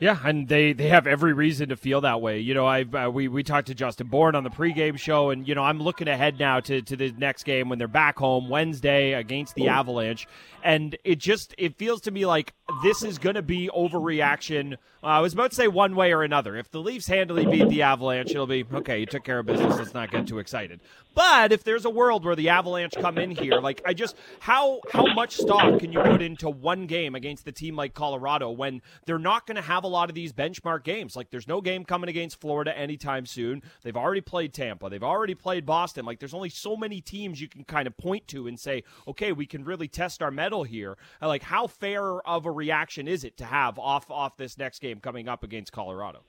Yeah, and they, they have every reason to feel that way. You know, I uh, we we talked to Justin Bourne on the pregame show, and you know, I'm looking ahead now to, to the next game when they're back home Wednesday against the Avalanche, and it just it feels to me like this is going to be overreaction. Uh, I was about to say one way or another. If the Leafs handily beat the Avalanche, it'll be okay. You took care of business. Let's not get too excited. But if there's a world where the Avalanche come in here, like I just how how much stock can you put into one game against the team like Colorado when they're not going to have a a lot of these benchmark games. Like, there's no game coming against Florida anytime soon. They've already played Tampa. They've already played Boston. Like, there's only so many teams you can kind of point to and say, okay, we can really test our mettle here. And like, how fair of a reaction is it to have off off this next game coming up against Colorado?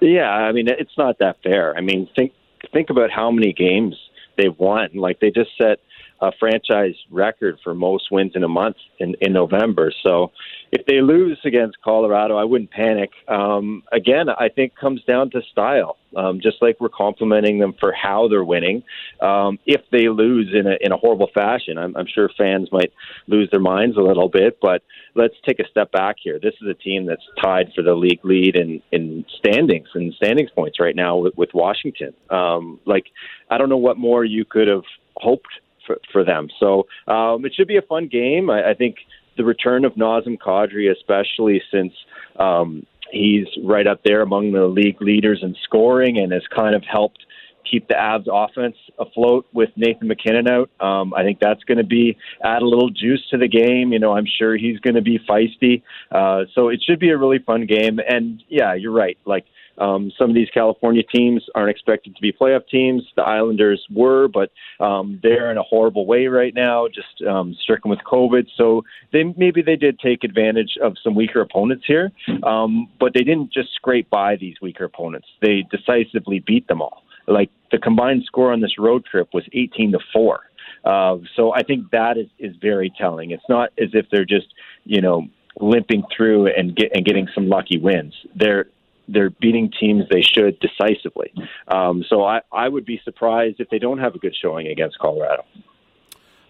Yeah, I mean, it's not that fair. I mean, think think about how many games they've won. Like, they just set a franchise record for most wins in a month in, in November. So if they lose against Colorado, I wouldn't panic. Um, again, I think it comes down to style, um, just like we're complimenting them for how they're winning. Um, if they lose in a, in a horrible fashion, I'm, I'm sure fans might lose their minds a little bit, but let's take a step back here. This is a team that's tied for the league lead in, in standings and standings points right now with, with Washington. Um, like, I don't know what more you could have hoped for, for them. So um, it should be a fun game. I, I think the return of Nazem Kadri, especially since um, he's right up there among the league leaders in scoring and has kind of helped keep the Avs offense afloat with Nathan McKinnon out. Um, I think that's going to be add a little juice to the game. You know, I'm sure he's going to be feisty. Uh, so it should be a really fun game. And yeah, you're right. Like, um, some of these California teams aren't expected to be playoff teams. The Islanders were, but um, they're in a horrible way right now, just um, stricken with COVID. So they maybe they did take advantage of some weaker opponents here, um, but they didn't just scrape by these weaker opponents. They decisively beat them all. Like, the combined score on this road trip was eighteen to four. Uh, so I think that is, is very telling. It's not as if they're just, you know, limping through and get, and getting some lucky wins. They're, they're beating teams they should decisively. Um, so I, I would be surprised if they don't have a good showing against Colorado.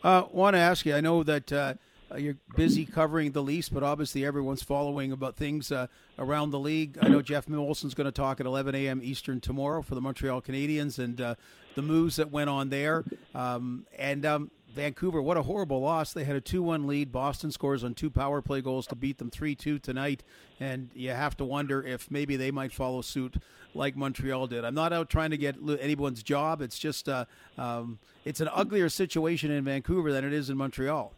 I uh, want to ask you, I know that uh, you're busy covering the Leafs, but obviously everyone's following about things uh, around the league. I know Jeff Molson's going to talk at eleven a.m. Eastern tomorrow for the Montreal Canadiens and uh, the moves that went on there. Um, and um, Vancouver, what a horrible loss. They had a two one lead. Boston scores on two power play goals to beat them three two tonight. And you have to wonder if maybe they might follow suit like Montreal did. I'm not out trying to get anyone's job. It's just uh, um, it's an uglier situation in Vancouver than it is in Montreal.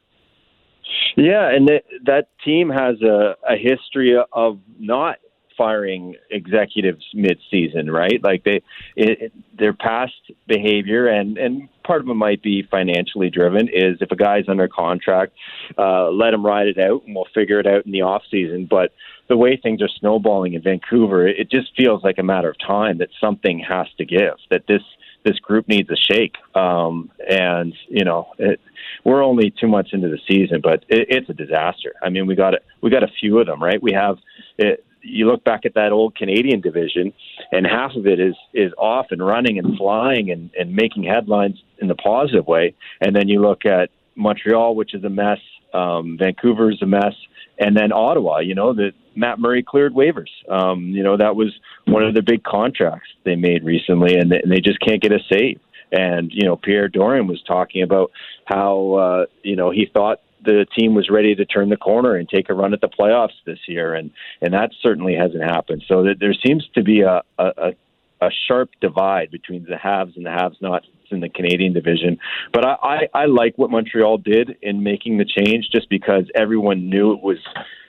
Yeah, and th- that team has a, a history of not firing executives mid-season, right? Like, they, it, it, their past behavior, and, and part of it might be financially driven, is if a guy's under contract, uh, let him ride it out, and we'll figure it out in the off-season. But the way things are snowballing in Vancouver, it just feels like a matter of time that something has to give, that this this group needs a shake. Um, and, you know, it, we're only two months into the season, but it, it's a disaster. I mean, we got, we got a few of them, right? We have, it, you look back at that old Canadian division and half of it is, is off and running and flying and, and making headlines in the positive way. And then you look at Montreal, which is a mess. Um, Vancouver is a mess. And then Ottawa, you know, the Matt Murray cleared waivers. Um, you know, that was one of the big contracts they made recently, and they, and they just can't get a save. And, you know, Pierre Dorian was talking about how, uh, you know, he thought the team was ready to turn the corner and take a run at the playoffs this year, and, and that certainly hasn't happened. So that there seems to be a, a, a sharp divide between the haves and the have-nots in the Canadian division. But I, I, I like what Montreal did in making the change, just because everyone knew it was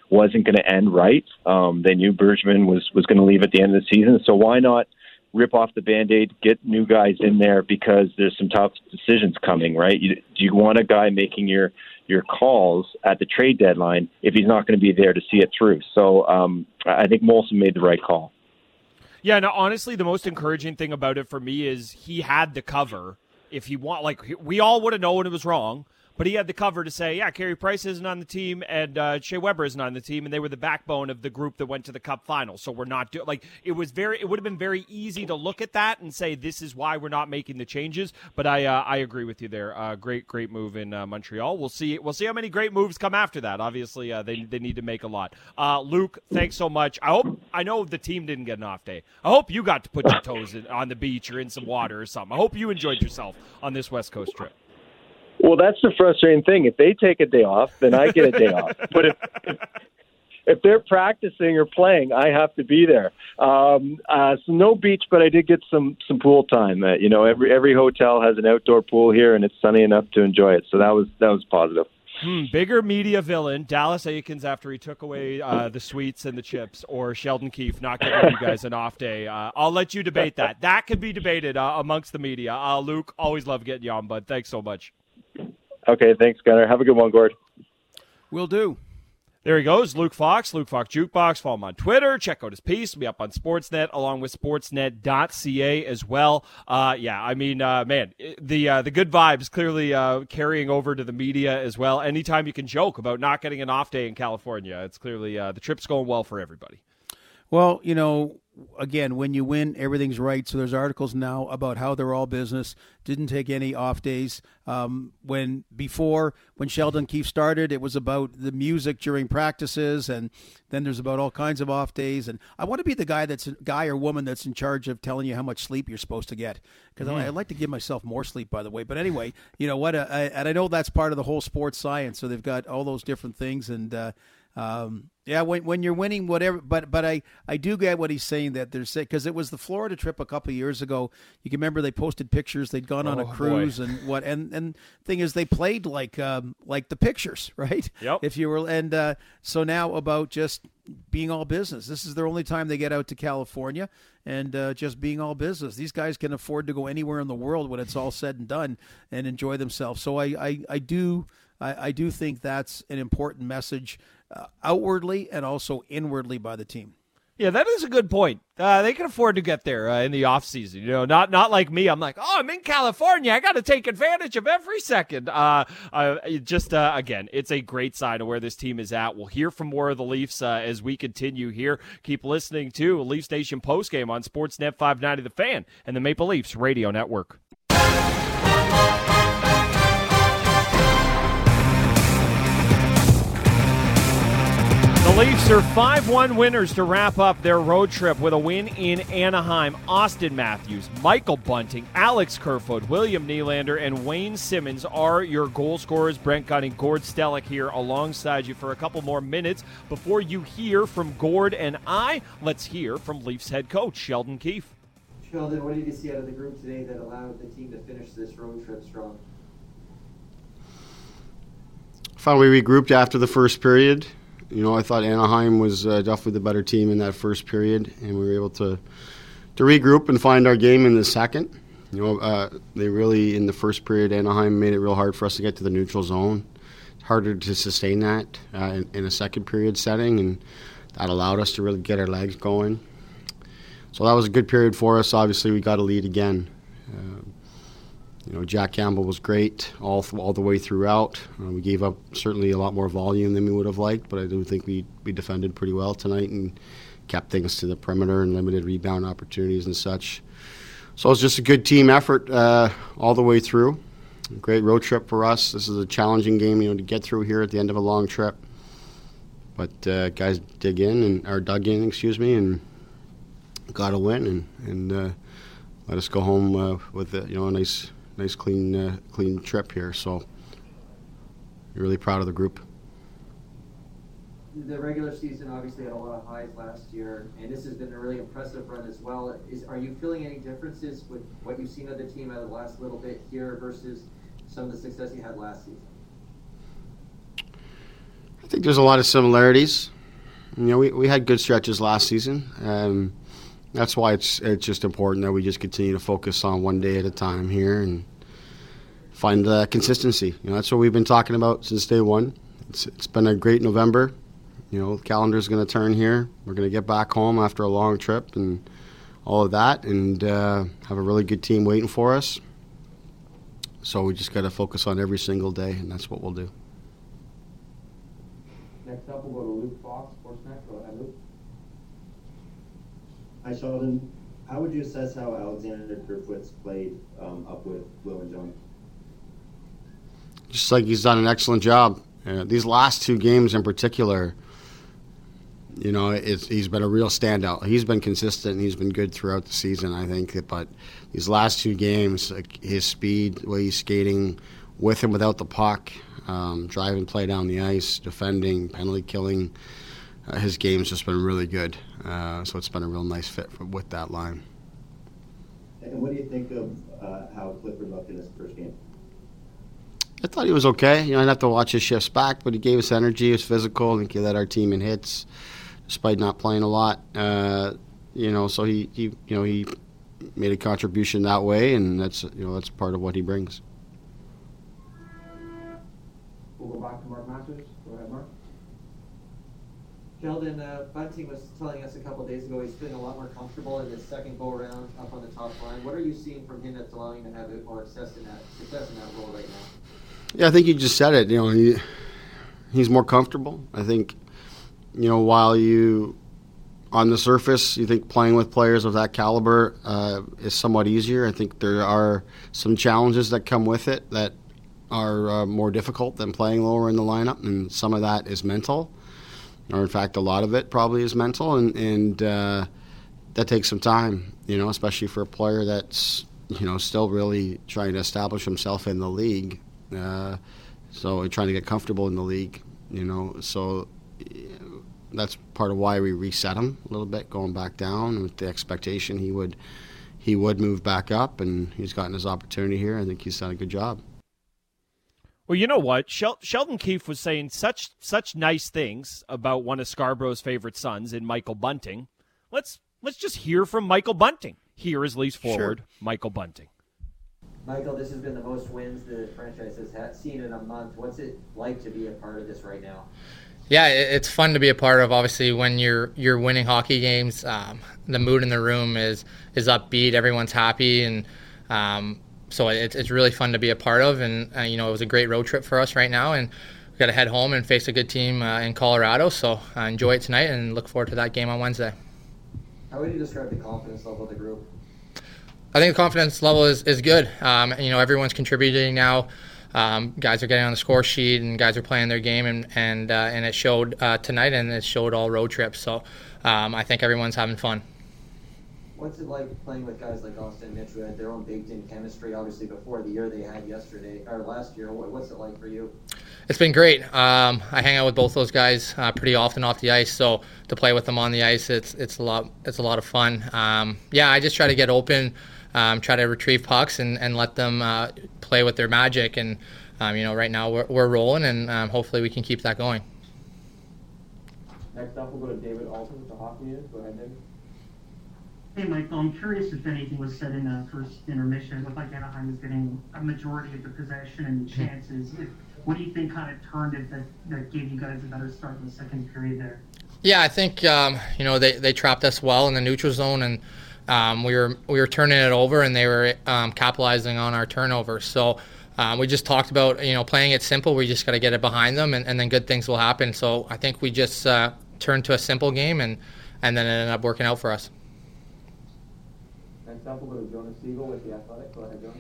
wasn't going to end right. Um, they knew Bergevin was, was going to leave at the end of the season. So why not rip off the Band-Aid, get new guys in there, because there's some tough decisions coming, right? You, do you want a guy making your, your calls at the trade deadline if he's not going to be there to see it through? So um, I think Molson made the right call. Yeah, no, honestly, the most encouraging thing about it for me is he had the cover. If he want, like, we all would have known it was wrong, but he had the cover to say, yeah, Carey Price isn't on the team and uh, Shea Weber isn't on the team, and they were the backbone of the group that went to the Cup final. So we're not doing, like, it was very, it would have been very easy to look at that and say, this is why we're not making the changes. But I, uh, I agree with you there. Uh, great, great move in uh, Montreal. We'll see, we'll see how many great moves come after that. Obviously, uh, they they need to make a lot. Uh, Luke, thanks so much. I hope, I know the team didn't get an off day. I hope you got to put your toes in, on the beach or in some water or something. I hope you enjoyed yourself on this West Coast trip. Well, that's the frustrating thing. If they take a day off, then I get a day off. But if, if if they're practicing or playing, I have to be there. Um, uh, so no beach, but I did get some some pool time. Uh, you know, every every hotel has an outdoor pool here, and it's sunny enough to enjoy it. So that was that was positive. hmm, bigger media villain, Dallas Eakins after he took away uh, the sweets and the chips, or Sheldon Keefe not giving you guys an off day? Uh, I'll let you debate that. That could be debated uh, amongst the media. Uh, Luke, always love getting you on, bud. Thanks so much. Okay, thanks, Gunnar. Have a good one, Gord. Will do. There he goes, Luke Fox, Luke Fox Jukebox. Follow him on Twitter. Check out his piece. Be up on Sportsnet along with sportsnet dot c a as well. Uh, yeah, I mean, uh, man, the uh, the good vibes clearly uh, carrying over to the media as well. Anytime you can joke about not getting an off day in California, it's clearly uh, the trip's going well for everybody. Well, you know, again, when you win, everything's right. So there's articles now about how they're all business, didn't take any off days. Um, when before, when Sheldon Keefe started, it was about the music during practices, and then there's about all kinds of off days. And I want to be the guy that's guy or woman that's in charge of telling you how much sleep you're supposed to get, because mm. I, I like to give myself more sleep, by the way. But anyway, you know what? I, I, and I know that's part of the whole sports science. So they've got all those different things, and uh, um, yeah, when when you're winning, whatever. But but I, I do get what he's saying, that they're sick, because it was the Florida trip a couple of years ago. You can remember they posted pictures. They'd gone oh, on a cruise boy. and what and and thing is they played like um, like the pictures, right? Yep. If you were and uh, so now about just being all business. This is their only time they get out to California, and uh, just being all business. These guys can afford to go anywhere in the world when it's all said and done and enjoy themselves. So I I, I do I, I do think that's an important message. Uh, outwardly and also inwardly by the team. Yeah, that is a good point. Uh, they can afford to get there uh, in the off season. You know, not not like me. I'm like, oh, I'm in California. I got to take advantage of every second. Uh, uh, just, uh, again, it's a great sign of where this team is at. We'll hear from more of the Leafs uh, as we continue here. Keep listening to Leafs Nation Postgame on Sportsnet five ninety The Fan and the Maple Leafs Radio Network. The Leafs are five one winners to wrap up their road trip with a win in Anaheim. Auston Matthews, Michael Bunting, Alex Kerfoot, William Nylander, and Wayne Simmonds are your goal scorers. Brent Gunning, Gord Stellick here alongside you for a couple more minutes. Before you hear from Gord and I, let's hear from Leafs head coach Sheldon Keefe. Sheldon, what did you see out of the group today that allowed the team to finish this road trip strong? I thought we regrouped after the first period. You know, I thought Anaheim was uh, definitely the better team in that first period, and we were able to to regroup and find our game in the second. You know, uh, they really, in the first period, Anaheim made it real hard for us to get to the neutral zone. It's harder to sustain that uh, in, in a second period setting, and that allowed us to really get our legs going. So that was a good period for us. Obviously, we got a lead again. Uh, You know, Jack Campbell was great all th- all the way throughout. Uh, we gave up certainly a lot more volume than we would have liked, but I do think we, we defended pretty well tonight and kept things to the perimeter and limited rebound opportunities and such. So it was just a good team effort uh, all the way through. A great road trip for us. This is a challenging game, you know, to get through here at the end of a long trip. But uh, guys dig in and or dug in, excuse me, and got a win and and uh, let us go home uh, with a, you know a nice. Nice clean, uh, clean trip here. So, really proud of the group. The regular season obviously had a lot of highs last year, and this has been a really impressive run as well. Is are you feeling any differences with what you've seen of the team out of the last little bit here versus some of the success you had last season? I think there's a lot of similarities. You know, we, we had good stretches last season. Um, That's why it's it's just important that we just continue to focus on one day at a time here and find uh, consistency. You know, that's what we've been talking about since day one. It's it's been a great November. You know, the calendar's going to turn here. We're going to get back home after a long trip and all of that, and uh, have a really good team waiting for us. So we just got to focus on every single day, and that's what we'll do. Next up, we'll go to Luke Fox, Sportsnet. Go ahead, Luke. Hi, Sheldon. How would you assess how Alexander Kerfoot's played um, up with Will and John? Just like he's done an excellent job. Uh, these last two games in particular, you know, it's, he's been a real standout. He's been consistent and he's been good throughout the season, I think. But these last two games, like his speed, the way he's skating with and without the puck, um, driving play down the ice, defending, penalty killing, Uh, his game's just been really good, uh, so it's been a real nice fit for, with that line. And what do you think of uh, how Clifford looked in his first game? I thought he was okay. You know, I'd have to watch his shifts back, but he gave us energy. He was physical. I think he led our team in hits, despite not playing a lot. Uh, you know, so he, he, you know, he made a contribution that way, and that's, you know, that's part of what he brings. We'll go back to Mark Masters. Go ahead, Mark. Sheldon, uh, Bunting was telling us a couple of days ago he's feeling a lot more comfortable in his second go-around up on the top line. What are you seeing from him that's allowing him to have a bit more success in that, success in that role right now? Yeah, I think you just said it. You know, he, he's more comfortable. I think, you know, while you, on the surface, you think playing with players of that caliber uh, is somewhat easier. I think there are some challenges that come with it that are uh, more difficult than playing lower in the lineup, and some of that is mental. Or in fact, a lot of it probably is mental, and, and uh, that takes some time, you know, especially for a player that's, you know, still really trying to establish himself in the league. Uh, so trying to get comfortable in the league, you know. So that's part of why we reset him a little bit, going back down with the expectation he would he would move back up, and he's gotten his opportunity here. I think he's done a good job. Well, you know what? Shel- Sheldon Keefe was saying such such nice things about one of Scarborough's favorite sons in Michael Bunting. Let's let's just hear from Michael Bunting. Here is Leafs forward, sure. Michael Bunting. Michael, this has been the most wins the franchise has seen in a month. What's it like to be a part of this right now? Yeah, it's fun to be a part of. Obviously, when you're you're winning hockey games, um, the mood in the room is is upbeat. Everyone's happy, and um, so it's it's really fun to be a part of, and uh, you know, it was a great road trip for us right now, and we've got to head home and face a good team uh, in Colorado. So uh, enjoy it tonight, and look forward to that game on Wednesday. How would you describe the confidence level of the group? I think the confidence level is is good. Um, you know, everyone's contributing now. Um, guys are getting on the score sheet, and guys are playing their game, and and uh, and it showed uh, tonight, and it showed all road trips. So um, I think everyone's having fun. What's it like playing with guys like Auston and Mitch, who had their own baked-in chemistry, obviously, before the year they had yesterday or last year? What's it like for you? It's been great. Um, I hang out with both those guys uh, pretty often off the ice, so to play with them on the ice, it's it's a lot it's a lot of fun. Um, yeah, I just try to get open, um, try to retrieve pucks, and, and let them uh, play with their magic. And um, you know, right now we're we're rolling, and um, hopefully we can keep that going. Next up, we'll go to David Alton with the Hockey News. Go ahead, David. Hey, Michael, I'm curious if anything was said in the first intermission. It looked like Anaheim was getting a majority of the possession and the chances. If, what do you think kind of turned it that, that gave you guys a better start in the second period there? Yeah, I think, um, you know, they, they trapped us well in the neutral zone, and um, we were we were turning it over, and they were um, capitalizing on our turnover. So um, we just talked about, you know, playing it simple. We just got to get it behind them, and, and then good things will happen. So I think we just uh, turned to a simple game, and, and then it ended up working out for us. Next up, we'll go to Jonas Siegel with The Athletic. Go ahead, Jonas.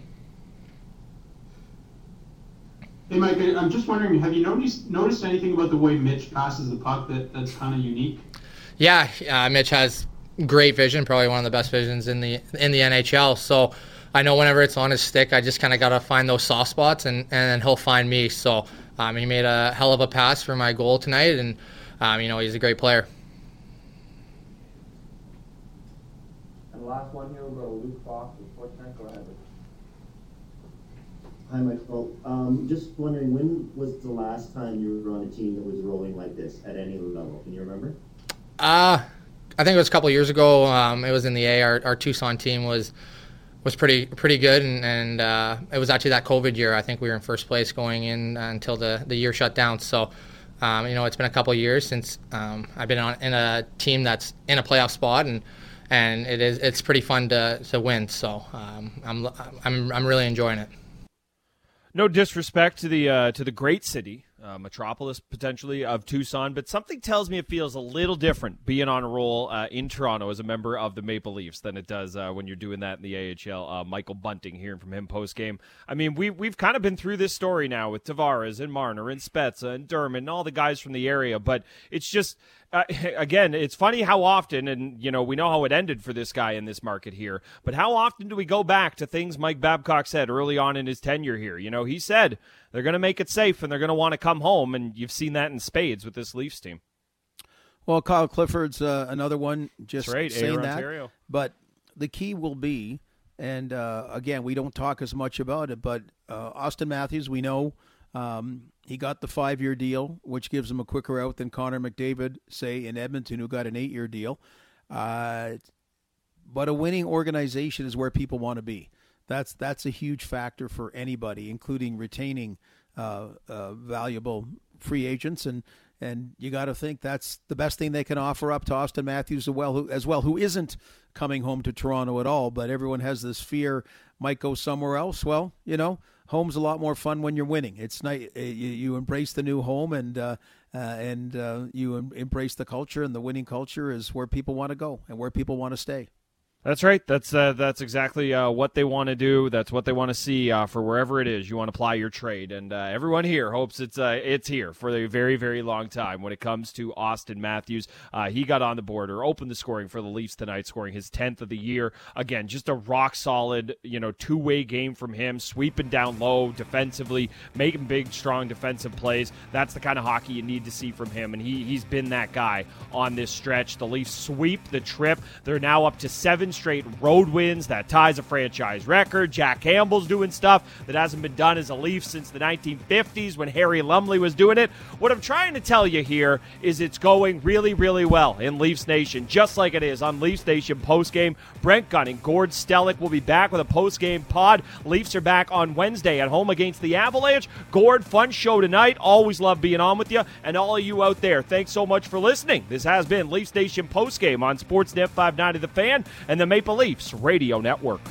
Hey, Mike, I'm just wondering, have you noticed noticed anything about the way Mitch passes the puck that, that's kind of unique? Yeah, uh, Mitch has great vision, probably one of the best visions in the in the N H L. So I know whenever it's on his stick, I just kind of got to find those soft spots, and, and he'll find me. So um, he made a hell of a pass for my goal tonight, and um, you know, he's a great player. Last one here, we'll go to Luke Fox with Fortnite. Go ahead. Hi, Michael. Um, just wondering, when was the last time you were on a team that was rolling like this at any level? Can you remember? Uh, I think it was a couple of years ago. Um, it was in the A. Our, our Tucson team was was pretty pretty good, and, and uh, it was actually that COVID year. I think we were in first place going in until the, the year shut down. So, um, you know, it's been a couple of years since um, I've been on in a team that's in a playoff spot, and And it is, it's pretty fun to, to win, so um, I'm I'm I'm really enjoying it. No disrespect to the uh, to the great city, uh, metropolis potentially of Tucson, but something tells me it feels a little different being on a roll uh, in Toronto as a member of the Maple Leafs than it does uh, when you're doing that in the A H L. Uh, Michael Bunting, hearing from him post game. I mean, we we've kind of been through this story now with Tavares and Marner and Spezza and Dermott and all the guys from the area, but it's just. Uh, again, it's funny how often, and you know, we know how it ended for this guy in this market here, but how often do we go back to things Mike Babcock said early on in his tenure here? You know, he said they're going to make it safe and they're going to want to come home, and you've seen that in spades with this Leafs team. Well, Kyle Clifford's uh, another one just right, saying that, Ontario. But the key will be, and uh, again, we don't talk as much about it, but uh, Auston Matthews, we know Um, he got the five-year deal, which gives him a quicker out than Connor McDavid, say, in Edmonton, who got an eight-year deal. Uh, but a winning organization is where people want to be. That's that's a huge factor for anybody, including retaining uh, uh, valuable free agents. And and you got to think that's the best thing they can offer up to Auston Matthews as well, who, as well, who isn't coming home to Toronto at all. But everyone has this fear, might go somewhere else. Well, you know, home's a lot more fun when you're winning. It's nice. You, you embrace the new home and uh, uh, and uh, you em- embrace the culture, and the winning culture is where people want to go and where people want to stay. That's right. That's uh, that's exactly uh, what they want to do. That's what they want to see uh, for wherever it is you want to apply your trade. And uh, everyone here hopes it's uh, it's here for a very, very long time when it comes to Auston Matthews. Uh, he got on the board or opened the scoring for the Leafs tonight, scoring his tenth of the year. Again, just a rock-solid, you know, two-way game from him, sweeping down low defensively, making big, strong defensive plays. That's the kind of hockey you need to see from him, and he, he's been that guy on this stretch. The Leafs sweep the trip. They're now up to seven straight road wins. That ties a franchise record. Jack Campbell's doing stuff that hasn't been done as a Leaf since the nineteen fifties when Harry Lumley was doing it. What I'm trying to tell you here is it's going really, really well in Leafs Nation, just like it is on Leafs Nation postgame. Brent Gunning, Gord Stellick will be back with a postgame pod. Leafs are back on Wednesday at home against the Avalanche. Gord, fun show tonight. Always love being on with you. And all of you out there, thanks so much for listening. This has been Leafs Nation postgame on Sportsnet five ninety The Fan and the Maple Leafs Radio Network.